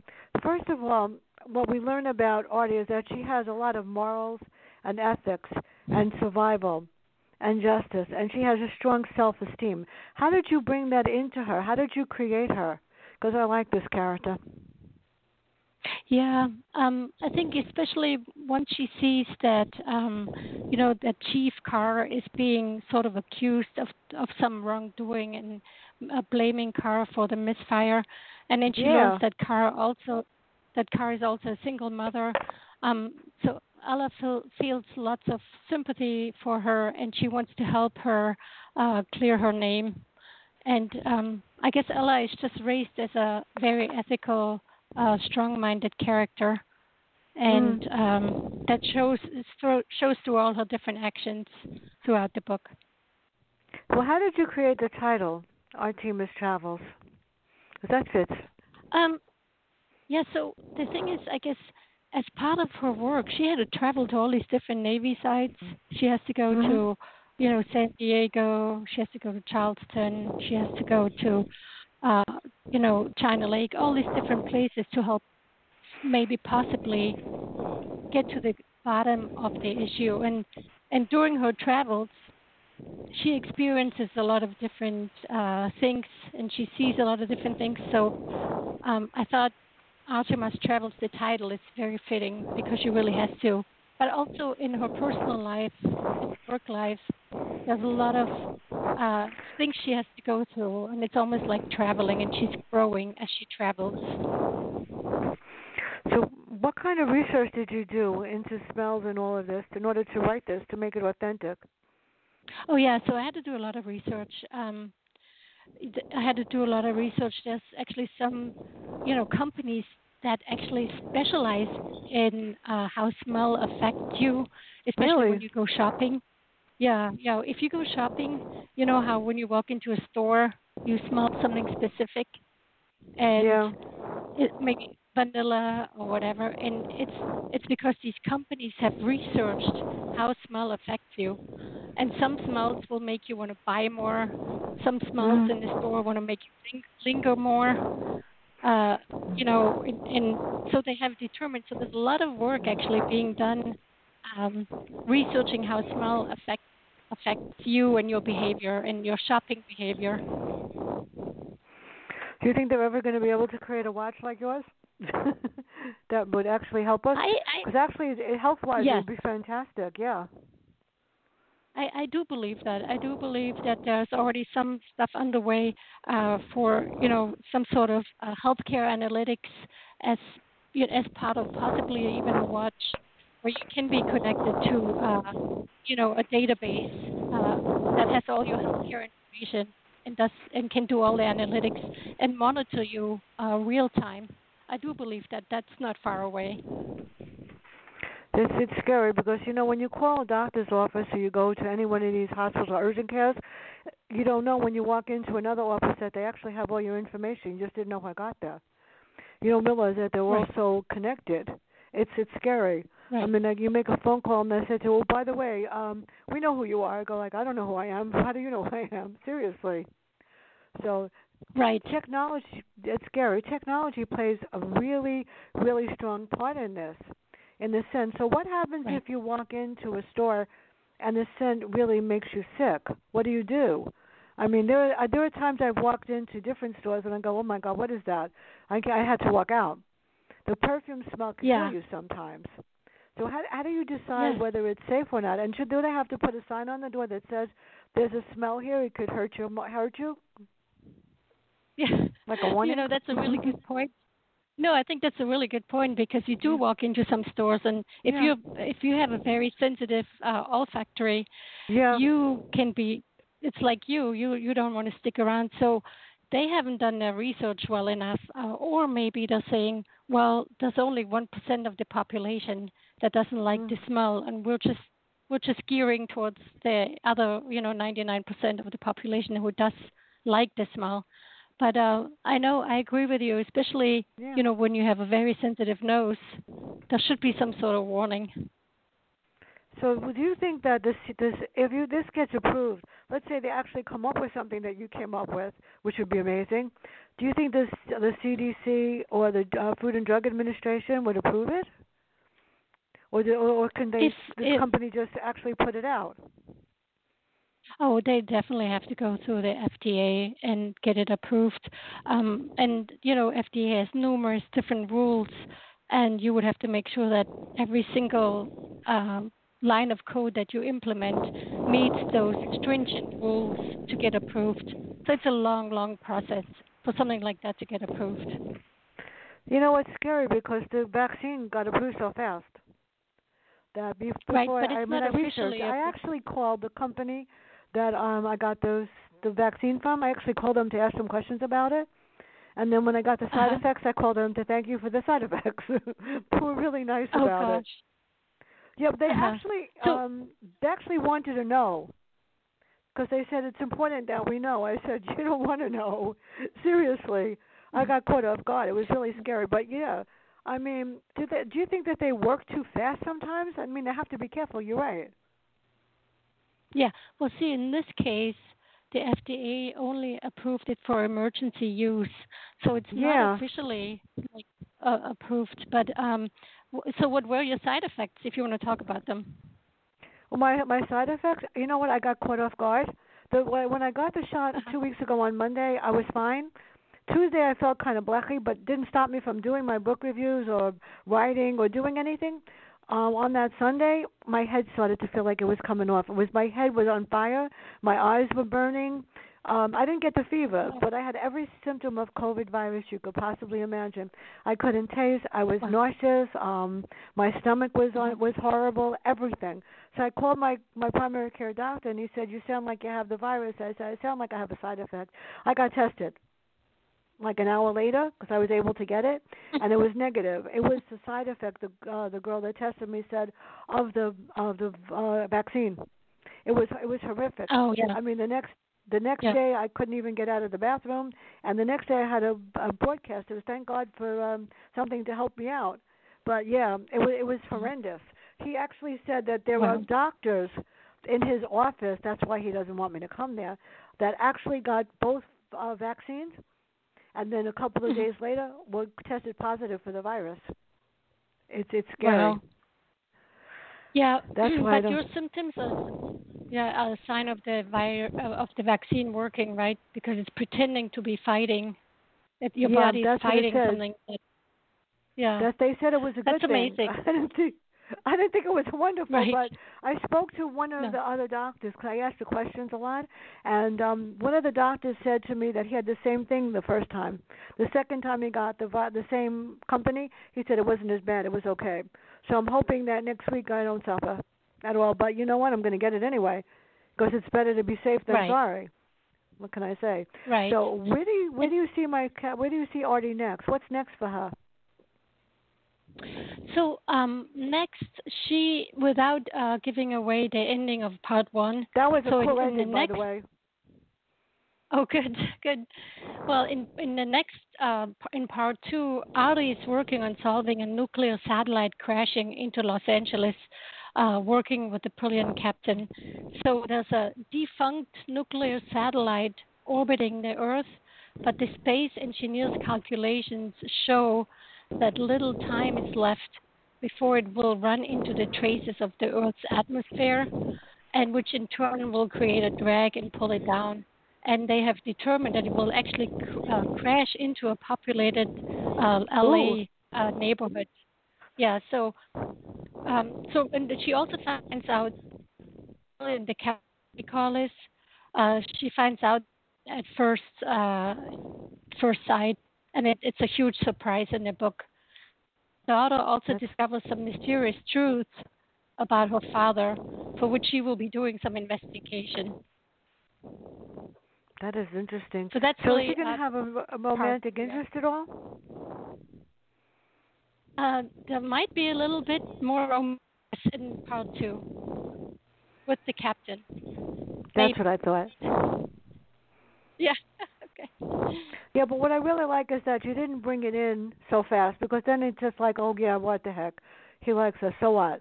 First of all, what we learn about Artie is that she has a lot of morals and ethics and survival and justice, and she has a strong self-esteem. How did you bring that into her? How did you create her? Because I like this character. Yeah, um, I think especially once she sees that, um, you know, that Chief Carr is being sort of accused of, of some wrongdoing and uh, blaming Carr for the misfire, and then she yeah. learns that Carr also, that Carr is also a single mother. Um, so Ella feel, feels lots of sympathy for her, and she wants to help her uh, clear her name. And um, I guess Ella is just raised as a very ethical, uh, strong-minded character, and mm. um, that shows shows through all her different actions throughout the book. Well, how did you create the title, Our Team Is Travels? That fits. Um, yeah, so the thing is, I guess, as part of her work, she had to travel to all these different Navy sites. She has to go mm-hmm. to, you know, San Diego. She has to go to Charleston. She has to go to, uh, you know, China Lake, all these different places to help maybe possibly get to the bottom of the issue. And, and during her travels, she experiences a lot of different uh, things, and she sees a lot of different things. So um, I thought, Artie Must Travels, the title, is very fitting, because she really has to. But also in her personal life, work life, there's a lot of uh, things she has to go through, and it's almost like traveling, and she's growing as she travels. So what kind of research did you do into smells and all of this in order to write this, to make it authentic? Oh, yeah, so I had to do a lot of research. Um, I had to do a lot of research. There's actually some, you know, companies that actually specialize in uh, how smell affects you, especially really? when you go shopping. Yeah, you know, if you go shopping, you know how when you walk into a store, you smell something specific, and yeah. it, maybe vanilla or whatever, and it's it's because these companies have researched how smell affects you, and some smells will make you want to buy more. Some smells mm. in the store want to make you linger more. Uh, you know, and, and so they have determined, so there's a lot of work actually being done um, researching how smell affect, affects you and your behavior and your shopping behavior. Do you think they're ever going to be able to create a watch like yours that would actually help us? Because actually, health-wise, yes. it would be fantastic, yeah. I, I do believe that. I do believe that there's already some stuff underway uh, for, you know, some sort of uh, healthcare analytics as you know, as part of possibly even a watch where you can be connected to, uh, you know, a database uh, that has all your healthcare information and does and can do all the analytics and monitor you uh, real time. I do believe that that's not far away. It's, it's scary because, you know, when you call a doctor's office or you go to any one of these hospitals or urgent cares, you don't know when you walk into another office that they actually have all your information. You just didn't know how I got there. You don't realize that they're right. also connected. It's it's scary. Right. I mean, like you make a phone call and they say to you, oh, by the way, um, we know who you are. I go like, I don't know who I am. How do you know who I am? Seriously. So right. technology, it's scary. Technology plays a really, really strong part in this, in this sense. So what happens right. if you walk into a store and the scent really makes you sick? What do you do? I mean, there are, there are times I've walked into different stores and I go, oh, my God, what is that? I, I had to walk out. The perfume smell can yeah. kill you sometimes. So how, how do you decide yes. whether it's safe or not? And should do they have to put a sign on the door that says, there's a smell here, it could hurt you? Hurt you? Yeah. Like a warning? You know, that's a really good point. No, I think that's a really good point because you do walk into some stores, and if yeah. you if you have a very sensitive uh, olfactory, yeah. you can be. It's like you, you you don't want to stick around. So they haven't done their research well enough, uh, or maybe they're saying, well, there's only one percent of the population that doesn't like mm. the smell, and we're just we're just gearing towards the other, you know, ninety-nine percent of the population who does like the smell. But uh, I know I agree with you, especially, yeah. you know, when you have a very sensitive nose, there should be some sort of warning. So do you think that this, this if you, this gets approved, let's say they actually come up with something that you came up with, which would be amazing. Do you think this, the C D C or the uh, Food and Drug Administration would approve it? Or, do, or can they, if, this if, company just actually put it out? Oh, they definitely have to go through the F D A and get it approved. Um, and, you know, F D A has numerous different rules, and you would have to make sure that every single uh, line of code that you implement meets those stringent rules to get approved. So it's a long, long process for something like that to get approved. You know, it's scary because the vaccine got approved so fast. That before right, but I, it's not officially I actually called the company that um, I got those the vaccine from. I actually called them to ask them questions about it. And then when I got the side uh-huh. effects, I called them to thank you for the side effects. They were really nice oh, about gosh. it. Yeah, but they uh-huh. actually so, um, they actually wanted to know because they said it's important that we know. I said, you don't want to know. Seriously. I got caught off guard. It was really scary. But, yeah, I mean, do, they, do you think that they work too fast sometimes? I mean, they have to be careful. You're right. Yeah. Well, see, in this case, the F D A only approved it for emergency use, so it's not yeah. officially like, uh, approved. But um, w- so, what were your side effects, if you want to talk about them? Well, my my side effects. You know what? I got caught off guard. The, when I got the shot two weeks ago on Monday, I was fine. Tuesday, I felt kind of blechey, but didn't stop me from doing my book reviews or writing or doing anything. Um, on that Sunday, my head started to feel like it was coming off. It was my head was on fire. My eyes were burning. Um, I didn't get the fever, but I had every symptom of COVID virus you could possibly imagine. I couldn't taste. I was nauseous. Um, my stomach was on, was horrible, everything. So I called my, my primary care doctor, and he said, you sound like you have the virus. I said, I sound like I have a side effect. I got tested. Like an hour later, because I was able to get it, and it was negative. It was the side effect. The uh, the girl that tested me said of the of the uh, vaccine. It was it was horrific. Oh yeah. I mean the next the next yeah. day I couldn't even get out of the bathroom, and the next day I had a, a broadcast. It was thank God for um, something to help me out. But yeah, it was it was horrendous. He actually said that there wow. were doctors in his office. That's why he doesn't want me to come there. That actually got both uh, vaccines. And then a couple of days later, we tested positive for the virus. It's it's scary. Wow. Yeah, that's why. But your symptoms are yeah are a sign of the virus of the vaccine working, right? Because it's pretending to be fighting. If your yeah, body is fighting something. That, yeah, that they said it was a that's good amazing. thing. That's amazing. I didn't think it was wonderful, right. but I spoke to one of no. the other doctors because I asked the questions a lot, and um, one of the doctors said to me that he had the same thing the first time. The second time he got the the same company, he said it wasn't as bad, it was okay. So I'm hoping that next week I don't suffer at all, but you know what, I'm going to get it anyway because it's better to be safe than right. sorry. What can I say? Right. So where do you, where do you see my where do you see Artie next? What's next for her? So um, next, she, without uh, giving away the ending of part one. That was a so cool ending, by the way. Oh, good, good. Well, in in the next uh, in part two, Artie is working on solving a nuclear satellite crashing into Los Angeles, uh, working with the brilliant captain. So there's a defunct nuclear satellite orbiting the Earth, but the space engineers' calculations show that little time is left before it will run into the traces of the Earth's atmosphere, and which in turn will create a drag and pull it down. And they have determined that it will actually cr- uh, crash into a populated uh, L A uh, neighborhood. Yeah, so, um, so and she also finds out, in the cat we call this, uh, she finds out at first uh, first sight, and it, it's a huge surprise in the book. The daughter also discovers some mysterious truths about her father, for which she will be doing some investigation. That is interesting. So, that's so really, is she going to uh, have a, a romantic part, interest yeah. at all? Uh, there might be a little bit more romance in part two with the captain. That's Maybe. what I thought. Yeah. Okay. Yeah, but what I really like is that you didn't bring it in so fast, because then it's just like, oh, yeah, what the heck? He likes us, so what?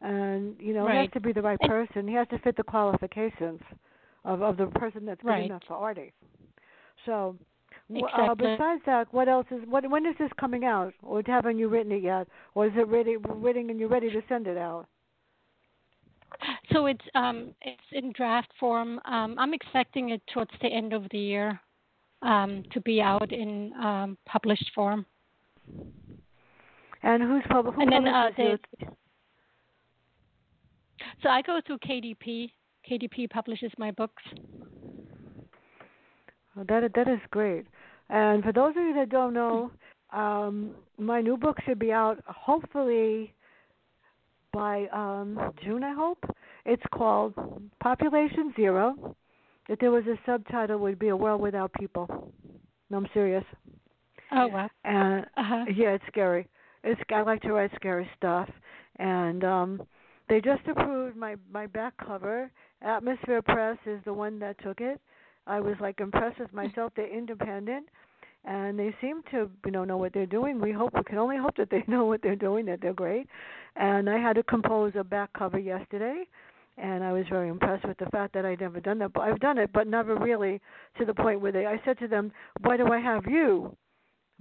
And, you know, right. He has to be the right person. He has to fit the qualifications of, of the person that's good right. enough for Artie. So, exactly. uh, besides that, what else is, what, when is this coming out? Or haven't you written it yet? Or is it ready, written and you're ready to send it out? So it's um, it's in draft form. Um, I'm expecting it towards the end of the year um, to be out in um, published form. And who's pub- who and then, publishes uh, it? So I go through K D P. K D P publishes my books. Well, that that is great. And for those of you that don't know, um, my new book should be out hopefully by um, June, I hope. It's called Population Zero. If there was a subtitle, it would be A World Without People. No, I'm serious. Oh, wow. And, uh-huh. Yeah, it's scary. It's I like to write scary stuff. And... Um, They just approved my, my back cover. Atmosphere Press is the one that took it. I was, like, impressed with myself. They're independent, and they seem to, you know, know what they're doing. We hope, we can only hope that they know what they're doing, that they're great. And I had to compose a back cover yesterday, and I was very impressed with the fact that I'd never done that. But I've done it, but never really to the point where they, I said to them, why do I have you?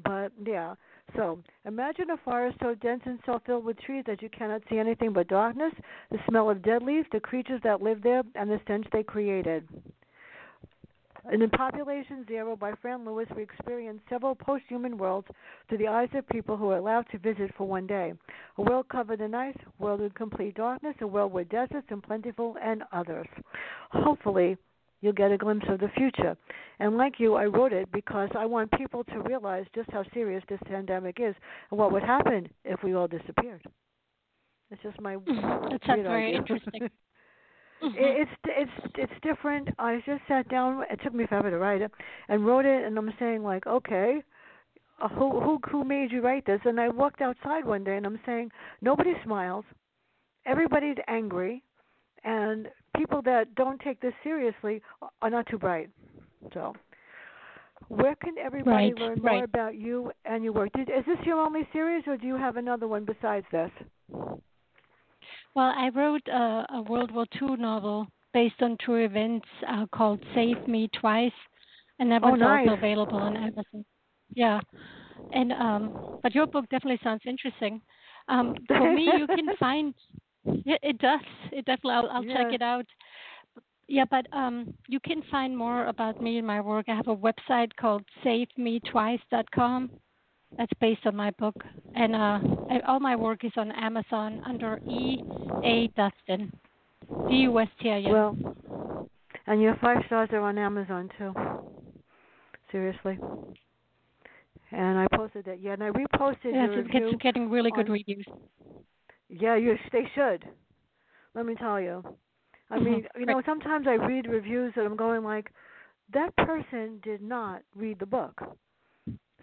But, yeah. So, imagine a forest so dense and so filled with trees that you cannot see anything but darkness, the smell of dead leaves, the creatures that live there, and the stench they created. And in Population Zero by Fran Lewis, we experience several post-human worlds through the eyes of people who are allowed to visit for one day. A world covered in ice, a world in complete darkness, a world with deserts and plentiful, and others. Hopefully, you'll get a glimpse of the future. And like you, I wrote it because I want people to realize just how serious this pandemic is and what would happen if we all disappeared. It's just my That sounds very interesting. Mm-hmm. It's it's it's different. I just sat down. It took me forever to write it, and wrote it. And I'm saying, like, okay, uh, who who who made you write this? And I walked outside one day, and I'm saying, nobody smiles. Everybody's angry, and people that don't take this seriously are not too bright. So where can everybody right, learn right. more about you and your work? Did, is this your only series, or do you have another one besides this? Well, I wrote a, a World War Two novel based on true events uh, called Save Me Twice, and that was oh, nice. also available on Amazon. Yeah. and um, But your book definitely sounds interesting. Um, for me, you can find... Yeah, it does. It definitely. I'll, I'll yeah. check it out. Yeah, but um, you can find more about me and my work. I have a website called Save Me Twice dot com. That's based on my book, and uh, I, all my work is on Amazon under E A Dustin, D U S T I N. Well, and your five stars are on Amazon too. Seriously. And I posted that. Yeah, and I reposted yeah, your review. It's getting really good on- reviews. Yeah, you, they should. Let me tell you. I mean, you know, sometimes I read reviews and I'm going like, that person did not read the book.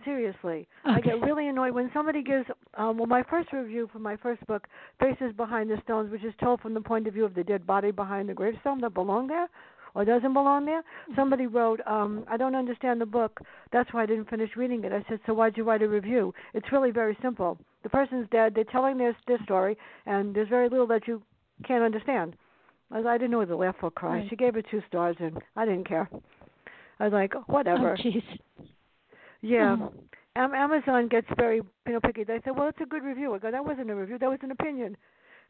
Seriously. Okay. I get really annoyed when somebody gives, um, well, my first review for my first book, Faces Behind the Stones, which is told from the point of view of the dead body behind the gravestone that belonged there, or doesn't belong there. Somebody wrote, um, I don't understand the book. That's why I didn't finish reading it. I said, so why'd you write a review? It's really very simple. The person's dead. They're telling their, their story, and there's very little that you can't understand. I, was, I didn't know whether to laugh or cry. Right. She gave it two stars, and I didn't care. I was like, whatever. Oh, jeez. Yeah. Oh. Um, Amazon gets very you know, picky. They say, well, it's a good review. I go, that wasn't a review. That was an opinion.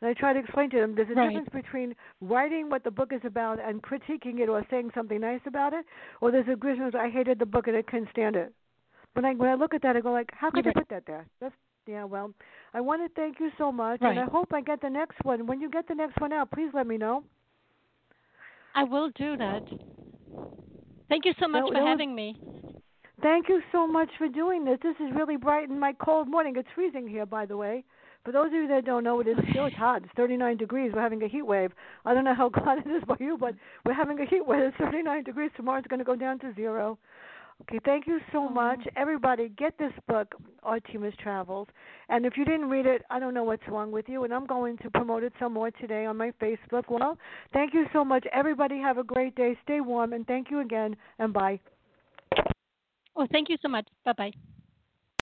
And I try to explain to them there's a right. difference between writing what the book is about and critiquing it or saying something nice about it, or there's a grievance, I hated the book and I couldn't stand it. When I, when I look at that, I go, like, how could you right. put that there? That's, yeah, well, I want to thank you so much, right. and I hope I get the next one. When you get the next one out, please let me know. I will do that. Thank you so much that, for that having was, me. Thank you so much for doing this. This is really brightened my cold morning. It's freezing here, by the way. For those of you that don't know, it is still it's hot. It's thirty-nine degrees. We're having a heat wave. I don't know how hot it is by you, but we're having a heat wave. It's thirty-nine degrees. Tomorrow it's going to go down to zero. Okay, thank you so much. Everybody, get this book, Artie Travels. And if you didn't read it, I don't know what's wrong with you, and I'm going to promote it some more today on my Facebook. Well, thank you so much. Everybody have a great day. Stay warm, and thank you again, and bye. Well, thank you so much. Bye-bye.